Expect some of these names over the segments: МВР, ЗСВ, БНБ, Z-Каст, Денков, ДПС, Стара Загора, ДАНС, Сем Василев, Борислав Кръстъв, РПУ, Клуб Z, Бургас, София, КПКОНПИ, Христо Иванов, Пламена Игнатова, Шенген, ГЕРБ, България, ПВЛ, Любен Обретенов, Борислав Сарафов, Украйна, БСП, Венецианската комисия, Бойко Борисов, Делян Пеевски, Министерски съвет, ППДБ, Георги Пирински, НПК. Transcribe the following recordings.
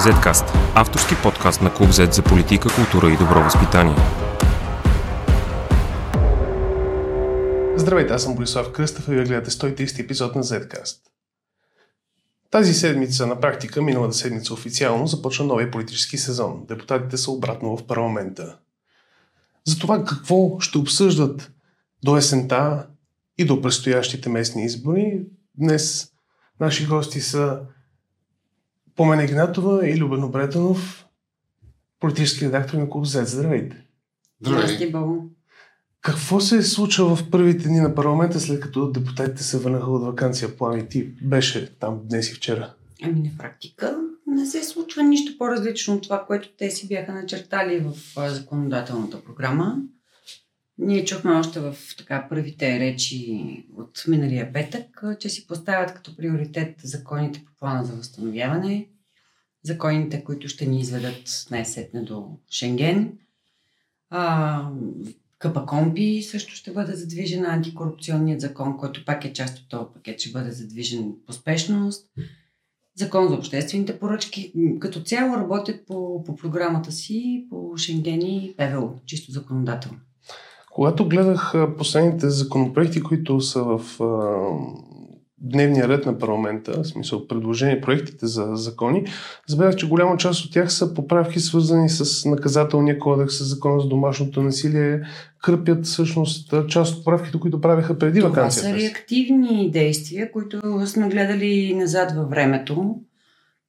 Z-Каст – авторски подкаст на Клуб Z за политика, култура и добро възпитание. Здравейте, аз съм Борислав Кръстъв и вие гледате 130 епизод на Z-Каст. Тази седмица, на практика, миналата седмица официално, започна новия политически сезон. Депутатите са обратно в парламента. За това какво ще обсъждат до есента и до предстоящите местни избори, днес наши гости са Пламена Игнатова и Любен Обретенов, политически редактор на Клуб Z. Здравейте! Здрасти, Бабо! Какво се случва в първите дни на парламента, след като депутатите се върнаха от ваканция? Плами, ти беше там днес и вчера. Ами на практика не се случва нищо по-различно от това, което те си бяха начертали в законодателната програма. Ние чухме още в така първите речи от миналия петък, че си поставят като приоритет законите по плана за възстановяване, законите, които ще ни изведат най-сетне до Шенген. КПКОНПИ също ще бъде задвижен, антикорупционният закон, който пак е част от този пакет, ще бъде задвижен по спешност. Закон за обществените поръчки. Като цяло работят по програмата си, по Шенген и ПВЛ, чисто законодателно. Когато гледах последните законопроекти, които са в дневния ред на парламента, в смисъл предложения, проектите за закони, забелязах, че голяма част от тях са поправки, свързани с наказателния кодекс, с закона за домашното насилие, кърпят всъщност част от поправките, които правиха преди ваканцията. Това са реактивни действия, които сме гледали назад във времето.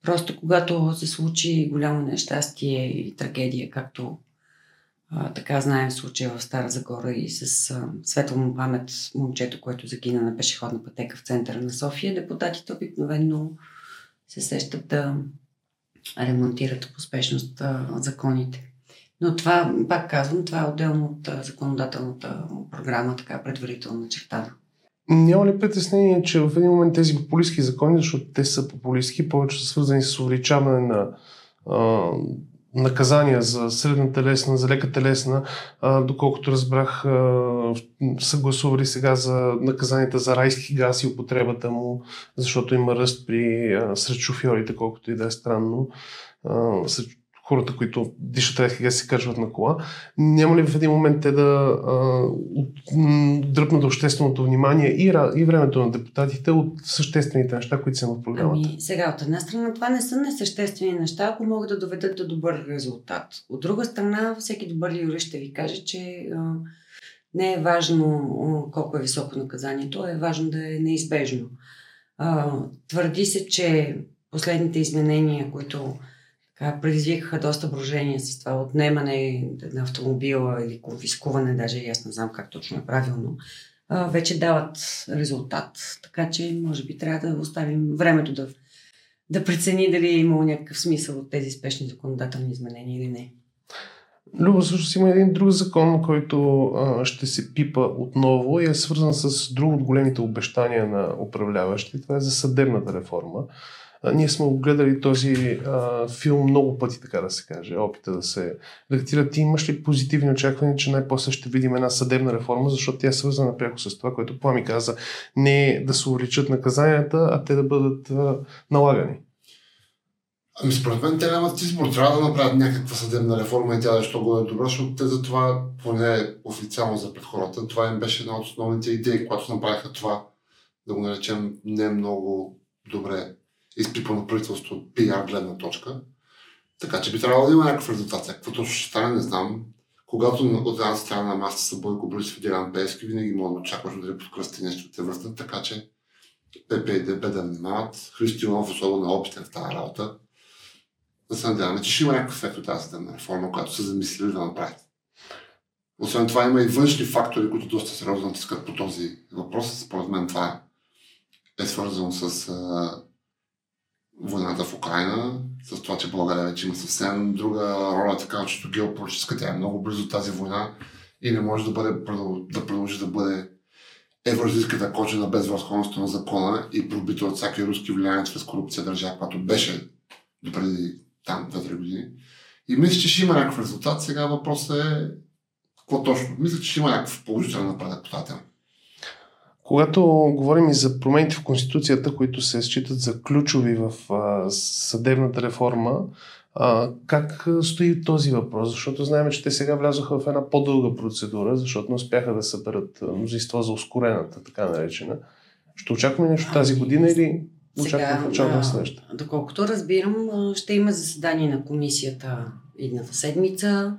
Просто когато се случи голямо нещастие и трагедия, както така знаем случая в Стара Загора и с светла му памет момчето, което загина на пешеходна пътека в центъра на София, депутатите обикновено се сещат да ремонтират по спешност законите. Но това, пак казвам, това е отделно от законодателната програма, така предварително начертана. Няма ли притеснение, че в един момент тези популистки закони, защото те са популистки, повече са свързани с увеличаване на наказания за средна телесна, за лека телесна, доколкото разбрах, са гласували сега за наказанията за райски газ и употребата му, защото има ръст сред шофьорите, колкото и да е странно. Сред хората, които дишат райски газ, се качват на кола. Няма ли в един момент те да дръпнат общественото внимание и времето на депутатите от съществените неща, които са в програмата? Ами сега, от една страна, това не са несъществени неща, ако могат да доведат до добър резултат. От друга страна, всеки добър юрист ще ви каже, че не е важно колко е високо наказанието, е важно да е неизбежно. Твърди се, че последните изменения, които предизвикаха доста брожения с това отнемане на автомобила или конфискуване, даже и аз не знам как точно е правилно, вече дават резултат. Така че, може би, трябва да оставим времето да прецени дали е имало някакъв смисъл от тези спешни законодателни изменения или не. Любо, също има един друг закон, който ще се пипа отново и е свързан с друг от големите обещания на управляващи. Това е за съдебната реформа. Ние сме гледали този филм много пъти, така да се каже, опита да се редактира. Ти имаш ли позитивни очаквания, че най-после ще видим една съдебна реформа, защото тя е свързана пряко с това, което Плами каза, не да се увеличат наказанията, а те да бъдат налагани? Ами според мен те нямат избор. Трябва да направят някаква съдебна реформа и тя защо го е добра, защото те за това, поне официално за пред хората, това им беше една от основните идеи, когато направиха това, да го наречем, не много добре изпипано правителство от PR гледна точка. Така че би трябвало да има някакъв резултат. Какво точно ще стане, не знам. Когато от една страна на масата са Бойко Борисов и Делян Пеевски, винаги може да очакваш да подкръсти нещо да те върнат, така че ППДБ да внимават. Христо Иванов особено е опитен в тази работа. Да се надяваме, че ще има някакъв ефект от тази съдебна реформа, която са замислили да направят. Освен това има и външни фактори, които доста сериозно натискат по този въпрос. Според мен това е свързано с войната в Украйна, с това, че България вече има съвсем друга роля, така че геополитическа, тя е много близо тази война и не може да продължи да бъде евразийската кочина без върховенството на закона и пробита от всяки руски влияния чрез корупция държава, която беше допреди там 2-3 години. И мисля, че ще има някакъв резултат. Сега въпросът е какво точно. Мисля, че ще има някакъв положителен напредък по тази тема. Когато говорим и за промените в Конституцията, които се считат за ключови в съдебната реформа, как стои този въпрос? Защото знаем, че те сега влязоха в една по-дълга процедура, защото не успяха да съберат мнозинство за ускорената, така наречена. Ще очакваме нещо тази година или очакваме началото на следващата? Доколкото разбирам, ще има заседание на комисията едната седмица.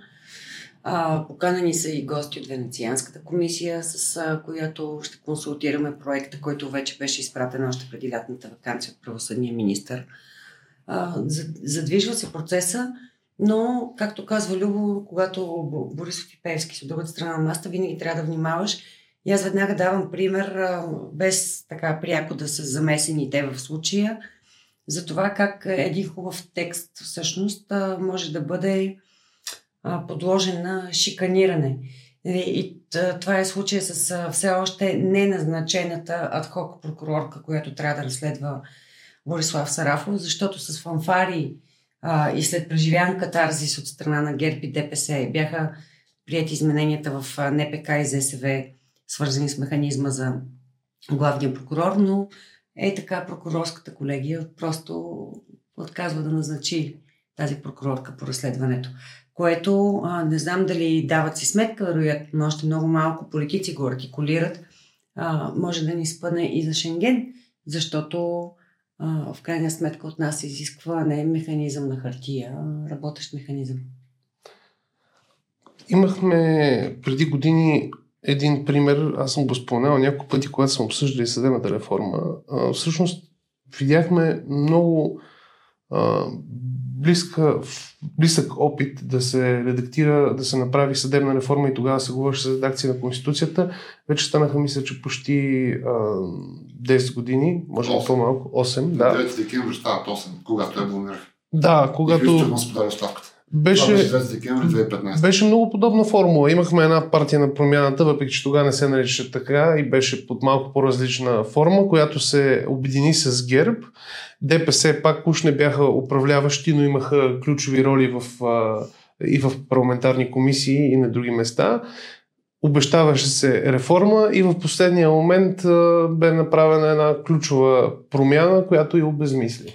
Поканани са и гости от Венецианската комисия, с която ще консултираме проекта, който вече беше изпратен още преди лятната ваканция от правосъдния министър. Задвижва се процеса, но, както казва Любо, когато Борисов и Певски са от другата страна на маста, винаги трябва да внимаваш. И аз веднага давам пример, без така пряко да са замесени те в случая, за това как един хубав текст всъщност може да бъде подложен на шиканиране. И това е случая с все още неназначената адхок прокурорка, която трябва да разследва Борислав Сарафов, защото с фанфари и след преживян катарзис от страна на ГЕРБ и ДПС бяха приети измененията в НПК и ЗСВ, свързани с механизма за главния прокурор, но е така прокурорската колегия просто отказва да назначи тази прокурорка по разследването, което не знам дали дават си сметка, вероятно още много малко политици го артикулират, може да ни спъне и за Шенген, защото в крайна сметка от нас изисква не механизъм на хартия, а работещ механизъм. Имахме преди години един пример, аз съм го споменал няколко пъти, когато съм обсъждали съдебната реформа. Всъщност видяхме много близък опит да се редактира, да се направи съдебна реформа и тогава се говореше за редакция на Конституцията. Вече станаха, мисля, че почти 10 години, може би по-малко, 8. Да. 9 декември стават 8, когато е бомбирах. Да, когато... Христо Иванов подаде оставката. Беше много подобна формула. Имахме една партия на промяната, въпреки че тогава не се нарича така и беше под малко по-различна форма, която се обедини с ГЕРБ. ДПС пак уж не бяха управляващи, но имаха ключови роли и в парламентарни комисии и на други места. Обещаваше се реформа и в последния момент бе направена една ключова промяна, която я обезмисли.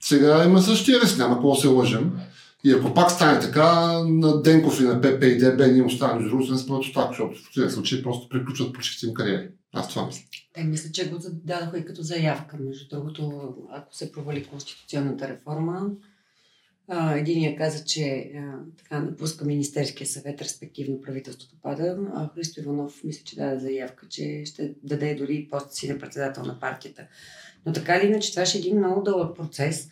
Сега има същия риск, няма какво се лъжим. И ако пак стане така, на Денков и на ПП и ДБ ние останем между другото, не сме отстак, защото в тези случаи просто приключват почти им кариери. Аз това мисля. Те мисля, че го дадоха и като заявка. Между другото, ако се провали конституционната реформа, единия каза, че така напуска Министерския съвет, респективно правителството пада, а Христо Иванов мисля, че даде заявка, че ще даде дори пост си на председател на партията. Но така или иначе, това ще е един много дълъг процес.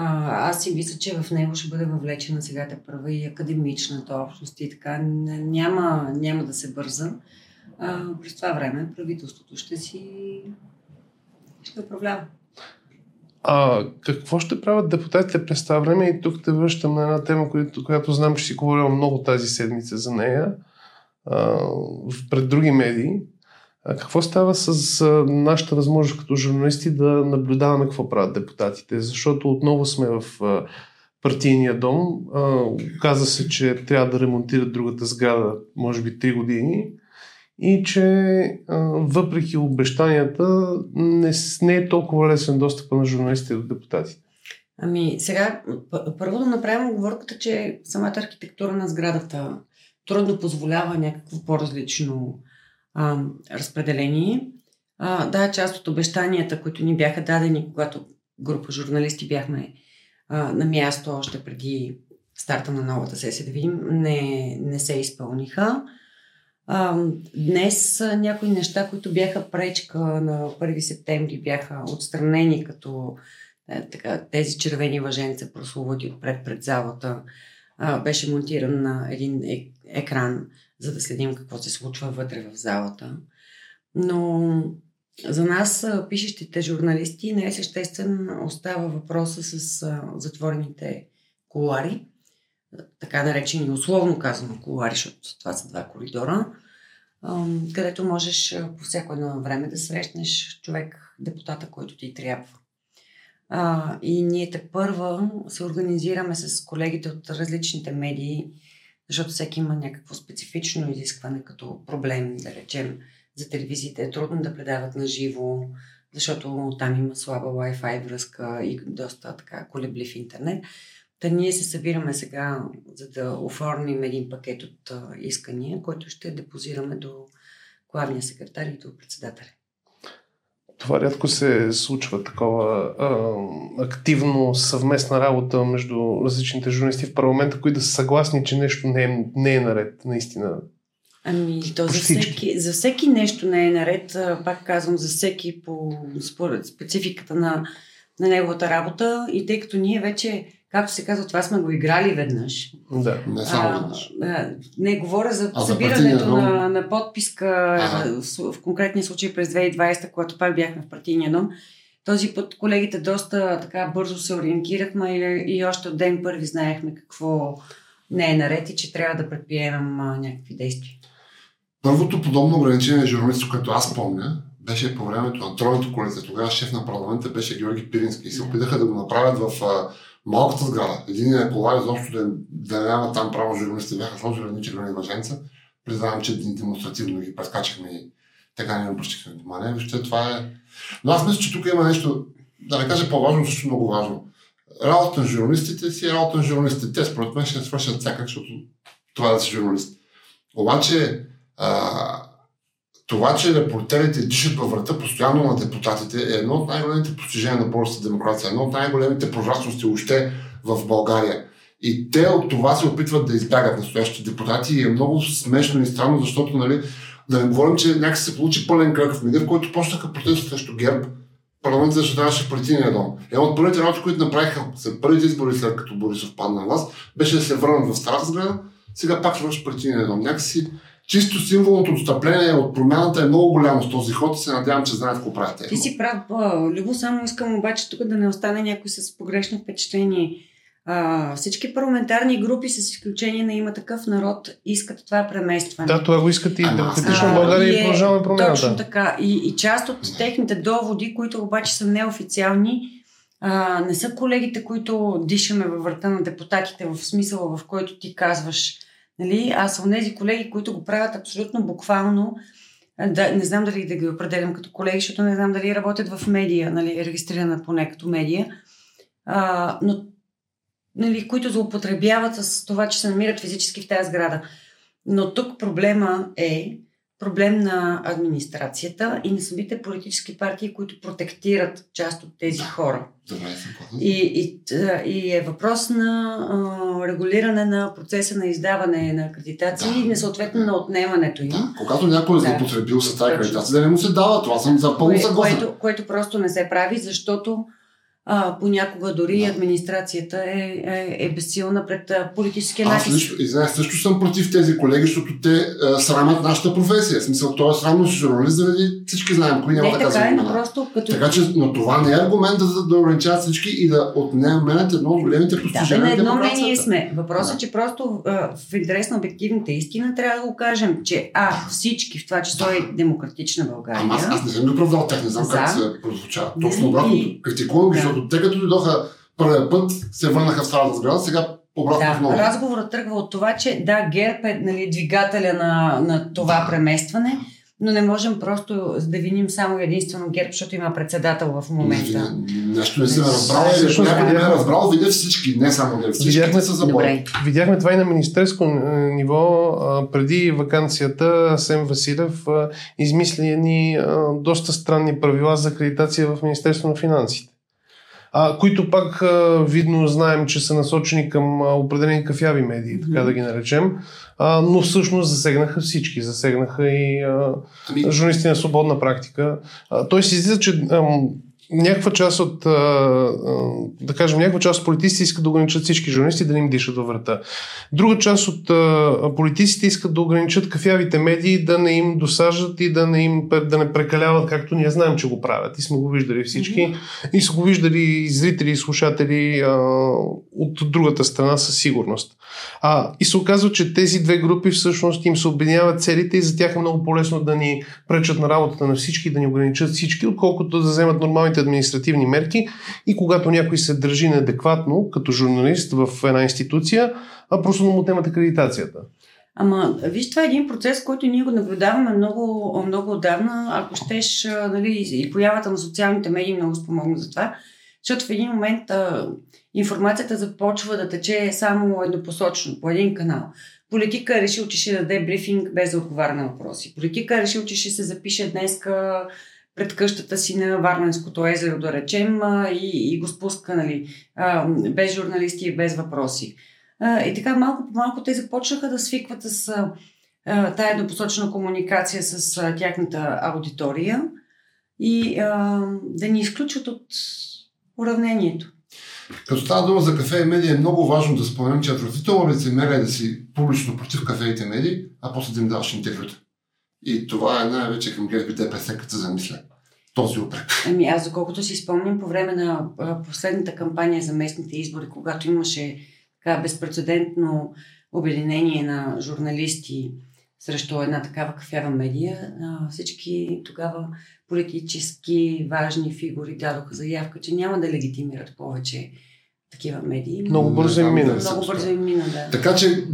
Аз си мисля, че в него ще бъде въвлечена сега права и академичната общност и така. Няма да се бърза. През това време правителството ще управлява. Какво ще правят депутатите през това време? И тук те връщам на една тема, която знам, че си говорила много тази седмица за нея пред други медии. Какво става с нашата възможност като журналисти да наблюдаваме какво правят депутатите? Защото отново сме в партийния дом. Каза се, че трябва да ремонтират другата сграда, може би 3 години. И че въпреки обещанията не е толкова лесен достъпа на журналистите до депутатите. Сега първо да направим оговорката, че самата архитектура на сградата трудно позволява някакво по-различно разпределение. Част от обещанията, които ни бяха дадени, когато група журналисти бяхме на място още преди старта на новата сесия, да видим, не се изпълниха. Днес някои неща, които бяха пречка на 1 септември, бяха отстранени, като тези червени въженца прословути отпред пред залата. Беше монтиран на един екран, за да следим какво се случва вътре в залата. Но за нас, пишещите журналисти, най-съществен остава въпроса с затворените кулуари, така наречени условно казано кулуари, защото това са 2 коридора, където можеш по всяко едно време да срещнеш човек, депутата, който ти трябва. И ние тепърва се организираме с колегите от различните медии, защото всеки има някакво специфично изискване като проблем, да речем. За телевизиите е трудно да предават на живо, защото там има слаба Wi-Fi връзка и доста така колеблив интернет. Та ние се събираме сега, за да оформим един пакет от искания, който ще депозираме до главния секретар и до председателя. Това рядко се случва, такова активно съвместна работа между различните журналисти в парламента, които да са съгласни, че нещо не е наред, наистина. Ами, то за всеки нещо не е наред, пак казвам, за всеки според спецификата на неговата работа, и тъй като ние вече, както се казва, това сме го играли веднъж. Да, не само веднъж. Не говоря за събирането на подписка в конкретния случай през 2020, когато пак бяхме в партийния дом. Този път колегите доста така бързо се ориентирахме и още от ден първи знаехме какво не е наред и че трябва да предприемем някакви действия. Първото подобно ограничение на журналистите, което аз помня, беше по времето на тройното коалиция. Тогава шеф на парламента беше Георги Пирински и се опитаха да го направят в малката сграда. Единият колар изобщо да няма там право, журналистите бяха сложили едни червени въженца. Признавам, че демонстративно ги прескачахме и така не обръщахме внимание. Въобще това е... Но аз мисля, че тук има нещо, да не кажа по-важно, също много важно. Работа на журналистите си е работа на журналистите. Те според мен ще свършат всякак, защото това е да си журналист. Обаче това, че репортерите дишат във врата постоянно на депутатите, е едно от най-големите постижения на българската демокрация, едно от най-големите прозрачности още в България. И те от това се опитват да избягат настоящите депутати и е много смешно и странно, защото, нали, да не говорим, че някак се получи пълен кръг в медиа, в който почнаха протест срещу ГЕРБ, парламентът защитаваше партийния дом. Едно от първите работи, които направиха след първите избори, след като Борисов падна на власт, беше да се върнат в Стара Загора, сега пак върши партийния дом. Някакси чисто символното отстъпление от промяната е много голямо с този ход и се надявам, че знаят какво правите. Ти си прав, Любо, само искам обаче тук да не остане някой с погрешно впечатление. Всички парламентарни групи, с изключение на Има такъв народ, искат това преместване. Да, това го искат и Демократична България и Продължаваме промяната. Точно така. И част от техните доводи, които обаче са неофициални, не са колегите, които дишаме във врата на депутатите в смисъла, в който ти казваш, нали, а са онези колеги, които го правят абсолютно буквално. Да, не знам дали да ги определям като колеги, защото не знам дали работят в медия, нали, регистрирана поне като медия, но, нали, които злоупотребяват с това, че се намират физически в тази сграда. Но тук проблема е проблем на администрацията и на самите политически партии, които протектират част от тези хора. И е въпрос на регулиране на процеса на издаване на акредитации и несъответно на отнемането им. Да. Когато някой е злоупотребил с тази акредитация, да не му се дава, това съм запълно съгласен. Което просто не се прави, защото понякога дори администрацията е безсилна пред политическия натиск. Аз също съм против тези колеги, защото те срамят нашата професия. В смисъл, това е срамно с журналист, заради всички знаем, кои няма така занимана. Така че, но това не е аргумент да ограничават всички и да отнемат едно от големите постижения на демокрацията. Да, на едно мнение сме. Въпросът е, че просто в интерес на обективната истина трябва да го кажем, че всички, в това число и Демократична България. Ама аз не съм ги оправдал тях, не знам как се прозвучава. Точно обратно, критикувам ги. Защото те като дойдоха първия път, се върнаха в Старата сграда, сега обратно в нова. Да, разговорът тръгва от това, че да, ГЕРБ е, нали, двигателя на това преместване, но не можем просто да виним само единствено ГЕРБ, защото има председател в момента. Нещо не се разбрал, видях всички, не само ГЕРБ, всички не са забори. Видяхме това и на министерско ниво. Преди ваканцията Сем Василев измисли едни доста странни правила за акредитация в Министерство на финансите, които пак видно знаем, че са насочени към определени кафяви медии, така да ги наречем, но всъщност засегнаха всички, засегнаха и журналисти на свободна практика. Той се излиза, че някаква част от, да кажем, някаква част от политиците искат да ограничат всички журналисти да не им дишат във врата. Друга част от политиците искат да ограничат кафявите медии, да не им досаждат и да не прекаляват, както ние знаем, че го правят. И сме го виждали всички. Mm-hmm. И сме го виждали и зрители, и слушатели от другата страна със сигурност. И се оказва, че тези две групи всъщност им се обединяват целите и за тях е много по-лесно да ни пречат на работата на всички, да ни ограничат всички, отколкото да вземат нормалните административни мерки, и когато някой се държи неадекватно като журналист в една институция, просто му отнемат акредитацията. Ама, виж, това е един процес, който ние го наблюдаваме много, много отдавна. Ако щеш, нали, и появата на социалните медии много спомогна за това, защото в един момент информацията започва да тече само еднопосочно, по един канал. Политика е решил, че ще даде брифинг без да отговаря на въпроси. Политика е решил, че ще се запише днеска пред къщата си на Варненското езеро, да речем, и го спуска, нали, без журналисти и без въпроси. И така малко по малко те започнаха да свикват с тая еднопосочна комуникация с тяхната аудитория и да ни изключат от уравнението. Като става дума за кафе и медии, е много важно да споменем, че отвратително лицемерие е да си публично против кафеите медии, а после да им даваш интервюта. И това е най-вече към ГЕРБ и ДПС, като се замисля. Този упрек. Ами аз, доколкото си спомням, по време на последната кампания за местните избори, когато имаше така безпрецедентно обединение на журналисти срещу една такава кафява медия, всички тогава политически важни фигури дадоха заявка, че няма да легитимират повече такива медии. Много бързо им мина. Да. Така че,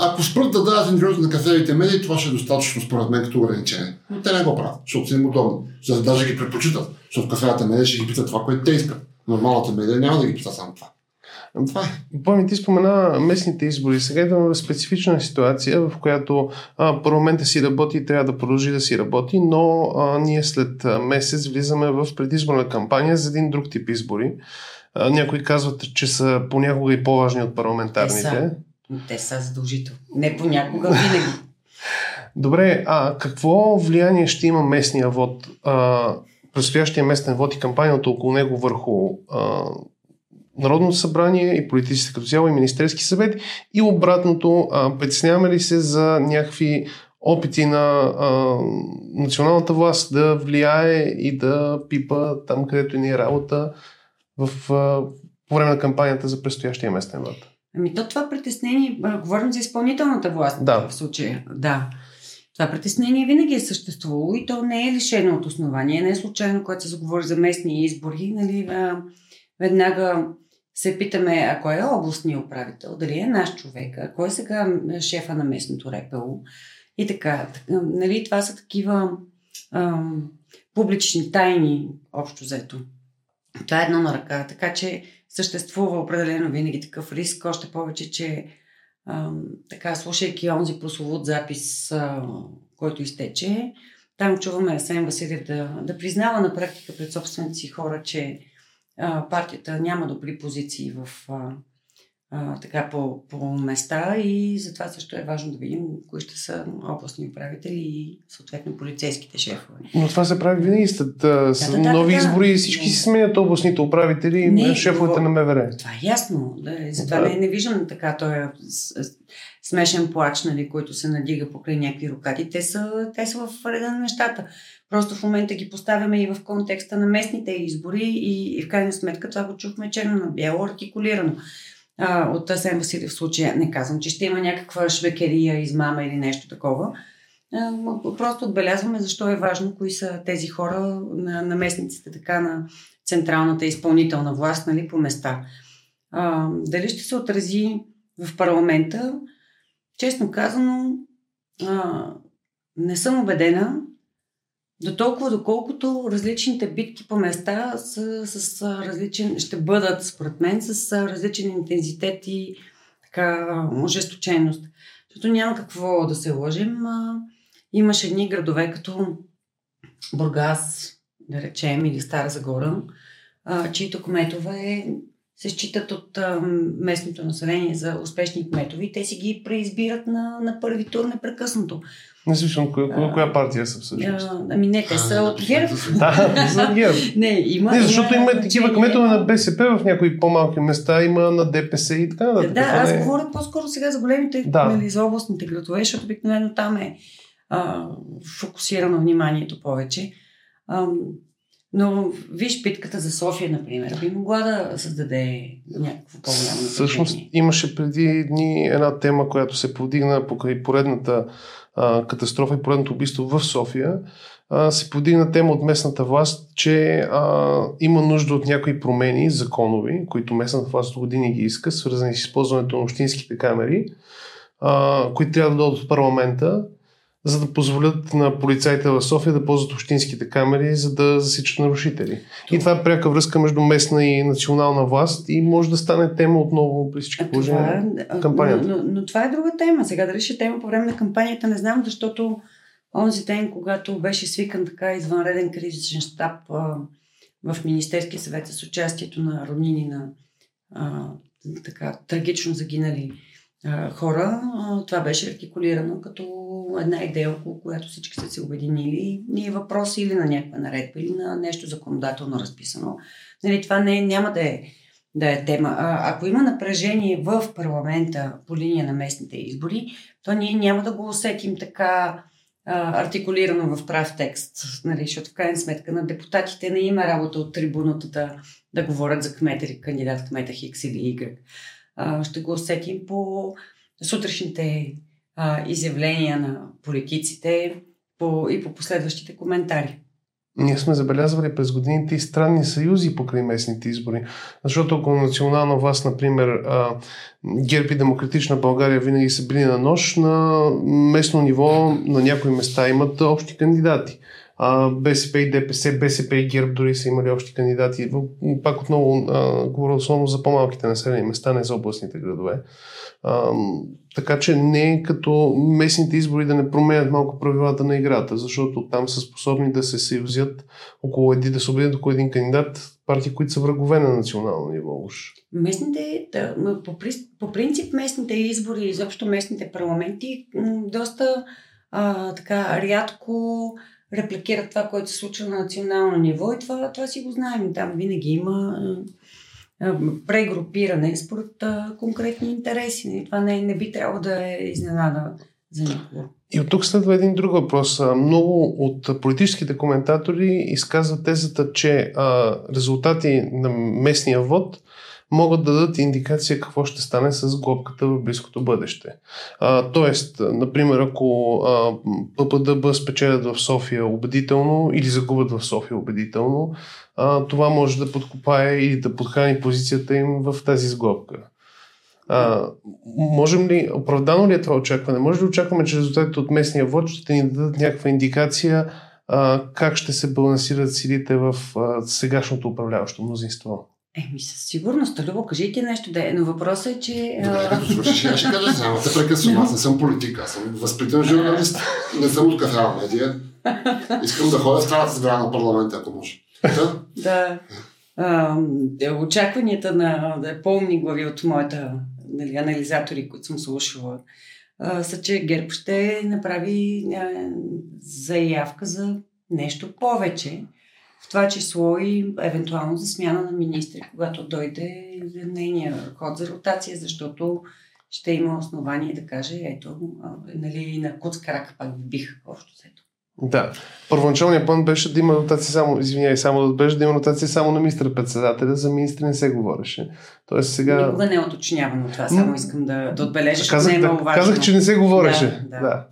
ако спрат да дават интервюто на кафевите медии, това ще е достатъчно според мен като ограничение. Но те не го правят, защото са им удобни. Защото даже ги предпочитат, защото кафевата медия ще ги питат това, което те искат. Нормалната медия няма да ги пита само това. Пламен, ти спомена местните избори. Сега имаме специфична ситуация, в която парламента си работи и трябва да продължи да си работи, но ние след месец влизаме в предизборна кампания за един друг тип избори. Някои казват, че са понякога и по-важни от парламентарните. Те са задължителни. Не понякога, винаги. Добре, а какво влияние ще има местния вод, предстоящия местен вод и кампанията около него върху Народното събрание и политиците като цяло и Министерски съвет, и обратното, притесняваме ли се за някакви опити на националната власт да влияе и да пипа там, където ни е работа по време на кампанията за предстоящия местен вод? Ами то това притеснение, говорим за изпълнителната власт, да, в случая, да. Това притеснение винаги е съществувало и то не е лишено от основание. Не е случайно, когато се заговори за местни избори, нали, веднага се питаме, а кой е областният управител, дали е наш човек, а кой е сега шефа на местното РПУ и така. Нали, това са такива публични тайни, общо взето. Това е едно на ръка, така че съществува определено винаги такъв риск, още повече, че така, слушайки онзи прословут запис, който изтече, там чуваме Сем Василев да признава на практика пред собствените си хора, че партията няма добри позиции в, така, по места и затова също е важно да видим кои ще са областни управители и съответно полицейските шефове. Но това се прави винаги след нови избори и всички си сменят областните управители и шефовете на МВР. Това е ясно. Да, затова не виждам така този смешен плач, нали, който се надига покрай някакви рукати. Те са в реда на нещата. Просто в момента ги поставяме и в контекста на местните избори и в крайна сметка това го чухме черно на бяло, артикулирано от Сем Василев в случая. Не казвам, че ще има някаква швекерия, измама или нещо такова. Просто отбелязваме защо е важно, кои са тези хора на местниците, така на централната изпълнителна власт, нали, по места. Дали ще се отрази в парламента? Честно казано, не съм убедена, до толкова, доколкото различните битки по места ще бъдат, според мен, с различен интензитет и така ожесточеност. Защото няма какво да се лъжим. Имаше едни градове, като Бургас, да речем, или Стара Загора, чието кметове се считат от местното население за успешни кметови. Те си ги преизбират на първи тур непрекъснато. Независимо коя партия са всъщност. Ами не, те са от ГЕРБ. Да, са ГЕРБ. Не, защото има такива кметове на БСП в някои по-малки места, има на ДПС и така. Да, аз говоря по-скоро сега за големите, за областните градове, защото обикновено там е фокусирано вниманието повече. Но виж, битката за София, например, би могла да създаде някакво по-голямо. Всъщност имаше преди дни една тема, която се повдигна покрай поредната катастрофа и поредното убийство в София. Се повдигна тема от местната власт, че има нужда от някои промени законови, които местната власт години ги иска, свързани с използването на общинските камери. които трябва да дойдат от парламента, за да позволят на полицаите в София да ползват общинските камери, за да засичат нарушители. И това е пряка връзка между местна и национална власт и може да стане тема отново при всички положения на кампанията. Но това е друга тема. Сега дали ще тема по време на кампанията не знам, защото онзи ден, когато беше свикан така извънреден кризисен щаб в Министерския съвет с участието на роднини на така трагично загинали хора, това беше артикулирано като една идея, около която всички са се обединили. Не е въпрос или на някаква наредба, или на нещо законодателно разписано. Нали, това не, няма да е тема. Ако има напрежение в парламента по линия на местните избори, то ние няма да го усетим така артикулирано в прав текст. Нали, защото в крайна сметка на депутатите не има работа от трибуната да говорят за кмет или кандидат кмета Хикс или Игрек. Ще го усетим по сутрешните изявления на политиците и по последващите коментари. Ние сме забелязвали през годините и странни съюзи покрай местните избори. Защото около национална власт, например, ГЕРБ и Демократична България винаги са били на нож, на местно ниво на някои места имат общи кандидати. БСП и ДПС, БСП и ГЕРБ дори са имали общи кандидати. Пак отново говоря основно за по-малките населени места, не за областните градове. Така че не е като местните избори да не променят малко правилата на играта, защото там са способни да се съюзят около един, да се обединят около един кандидат, партии, които са врагове на национално ниво. Местните, по принцип местните избори и изобщо местните парламенти доста така рядко репликират това, което се случва на национално ниво и това си го знаем. Там винаги има прегрупиране според конкретни интереси. И това не би трябвало да е изненада за никого. И от тук следва един друг въпрос. Много от политическите коментатори изказват тезата, че резултати на местния вод могат да дадат индикация какво ще стане с глобката в близкото бъдеще. Тоест, например, ако ППДБ спечелят в София убедително или загубят в София убедително, това може да подкопае или да подхрани позицията им в тази сглобка. Можем ли, оправдано ли е това очакване? Може ли очакваме, че резултатите от местния вод ще ни дадат някаква индикация как ще се балансират силите в сегашното управляващо мнозинство? Със сигурност, Любо, кажи ти нещо да е, но въпросът е, че... Добре, ще кажа само, те прекъсвам, аз не съм политик, аз съм възпитан журналист, не съм от кафява медия. Искам да ходя в Старата Загора на парламента, ако може. Да, очакванията да помни глави от моята анализатори, които съм слушала, са, че ГЕРБ ще направи заявка за нещо повече. В това число и евентуално за смяна на министри, когато дойде нейния ход за ротация, защото ще има основание да каже, ето, нали, на куц крак пак бих общо сето. Да. Първоначалният план беше да има ротация само, беше да има ротация само на министър-председателя, за министри не се говореше. Тоест сега... Никога не е уточнявано това, само искам да отбележа, че не е много важно. Казах, че не се говореше. Да.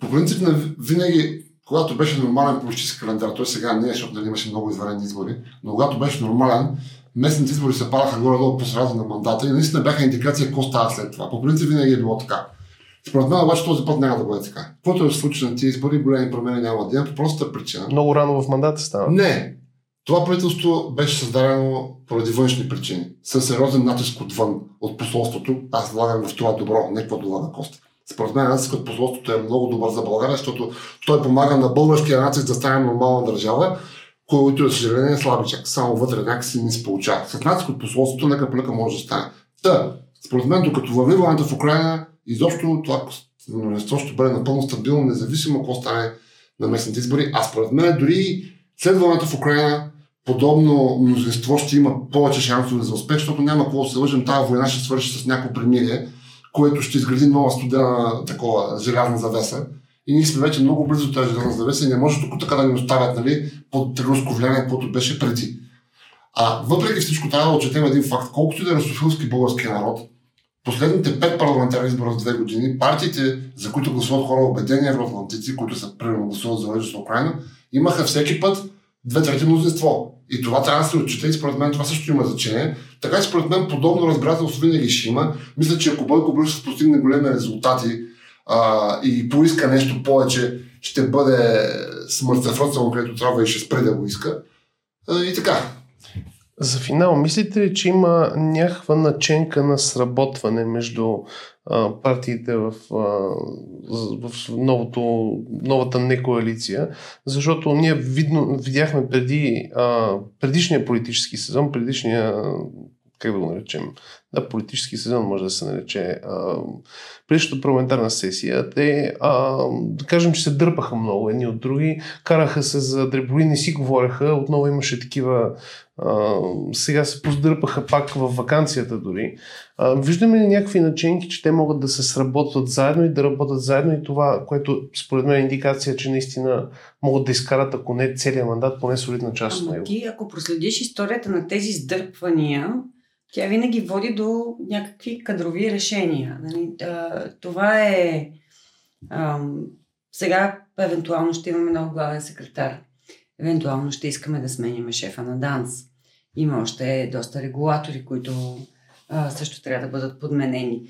По принцип на винаги... Когато беше нормален политически календар, той сега не е, защото нали, имаше много извънредни избори, но когато беше нормален, местните избори се падаха горе-долу по средата на мандата и наистина бяха индикация какво става след това. По принцип винаги е било така. Според мен обаче този път няма да бъде така. Каквото е в случай на тези избори, големи промени няма да има по простата причина. Много рано в мандата става. Не. Това правителство беше създадено поради външни причини. Със сериозен натиск отвън от посолството, аз влагам в това добро, някаква долана кост. Според мен натискът от посолството е много добър за България, защото той помага на българския натиск да стане нормална държава, който, за съжаление, е слабичък. Само вътре някакси не се получава. След натиск от посолството нека пълека може да стане. Та, според мен, докато върви войната в Украйна, изобщо това мнозинство ще бъде напълно стабилно, независимо какво стане на местните избори. А според мен, дори след войната в Украйна, подобно мнозинство ще има повече шансове за успех, защото няма какво да се лъжим, тази война ще свърши с някакво примирие, което ще изгради нова студена такова желязна завеса. И ние сме вече много близо до тази желязна завеса и не може тук така да ни оставят, нали, под руско влияние, каквото беше преди. А въпреки всичко трябва да отчетем един факт. Колкото и да е русофилски българския народ, последните 5 парламентарни избора в 2 години, партиите, за които гласуват хора убедени евроатлантици, които са примерно гласуват за връжност на Украйна, имаха всеки път 2/3 мнозинство. И това трябва да се отчете и според мен това също има значение. Така и според мен подобно разбирателство винаги ще има. Мисля, че ако Бойко Борисов постигне големи резултати и поиска нещо повече, ще бъде смъртефръцано, където трябва и ще спре да го иска. И така. За финал, мислите ли, че има някаква наченка на сработване между партиите в новата некоалиция? Защото ние видяхме предишния политически сезон, политически сезон може да се нарече, предишната парламентарна сесия, те, да кажем, че се дърпаха много едни от други, караха се за дреболини, си говореха, отново имаше такива, сега се поздърпаха пак във ваканцията дори. Виждаме ли някакви начинки, че те могат да се сработват заедно и да работят заедно и това, което според мен е индикация, че наистина могат да изкарат, ако не целият мандат, поне солидна част от него. Ти, ако проследиш историята на тези сдърпвания, тя винаги води до някакви кадрови решения. Това е... Сега евентуално ще имаме нов главен секретар. Евентуално ще искаме да сменим шефа на ДАНС. Има още доста регулатори, които също трябва да бъдат подменени.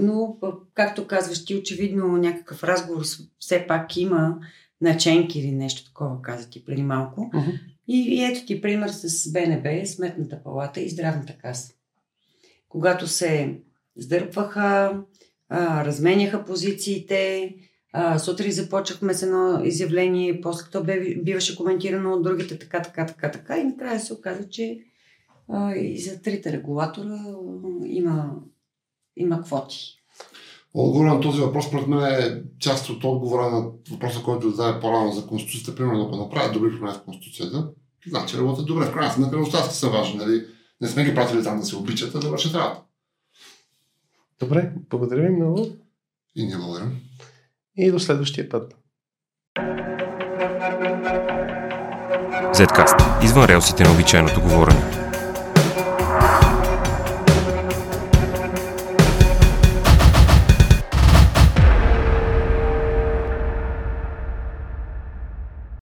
Но, както казваш ти, очевидно някакъв разговор все пак има, наченки или нещо такова, каза ти преди малко. Uh-huh. И ето ти пример с БНБ, Сметната палата и Здравната каса. Когато се сдърпваха, разменяха позициите, сутрин започнахме с едно изявление, после то биваше коментирано от другите така и накрая се оказа, че и за трите регулатора има квоти. Отговора на този въпрос, според мен, е част от отговора на въпроса, който зададе по-рано за Конституцията. Примерно, ако направят добри промени в Конституцията, значи работят добре. В крайна сметка, остатъците са важни. Нали? Не сме ги пратили там да се обичат, а да вършат работа. Добре, благодаря ви много. И ние благодарим. И до следващия път. Z-Каст. Извън релсите на обичайното говорене.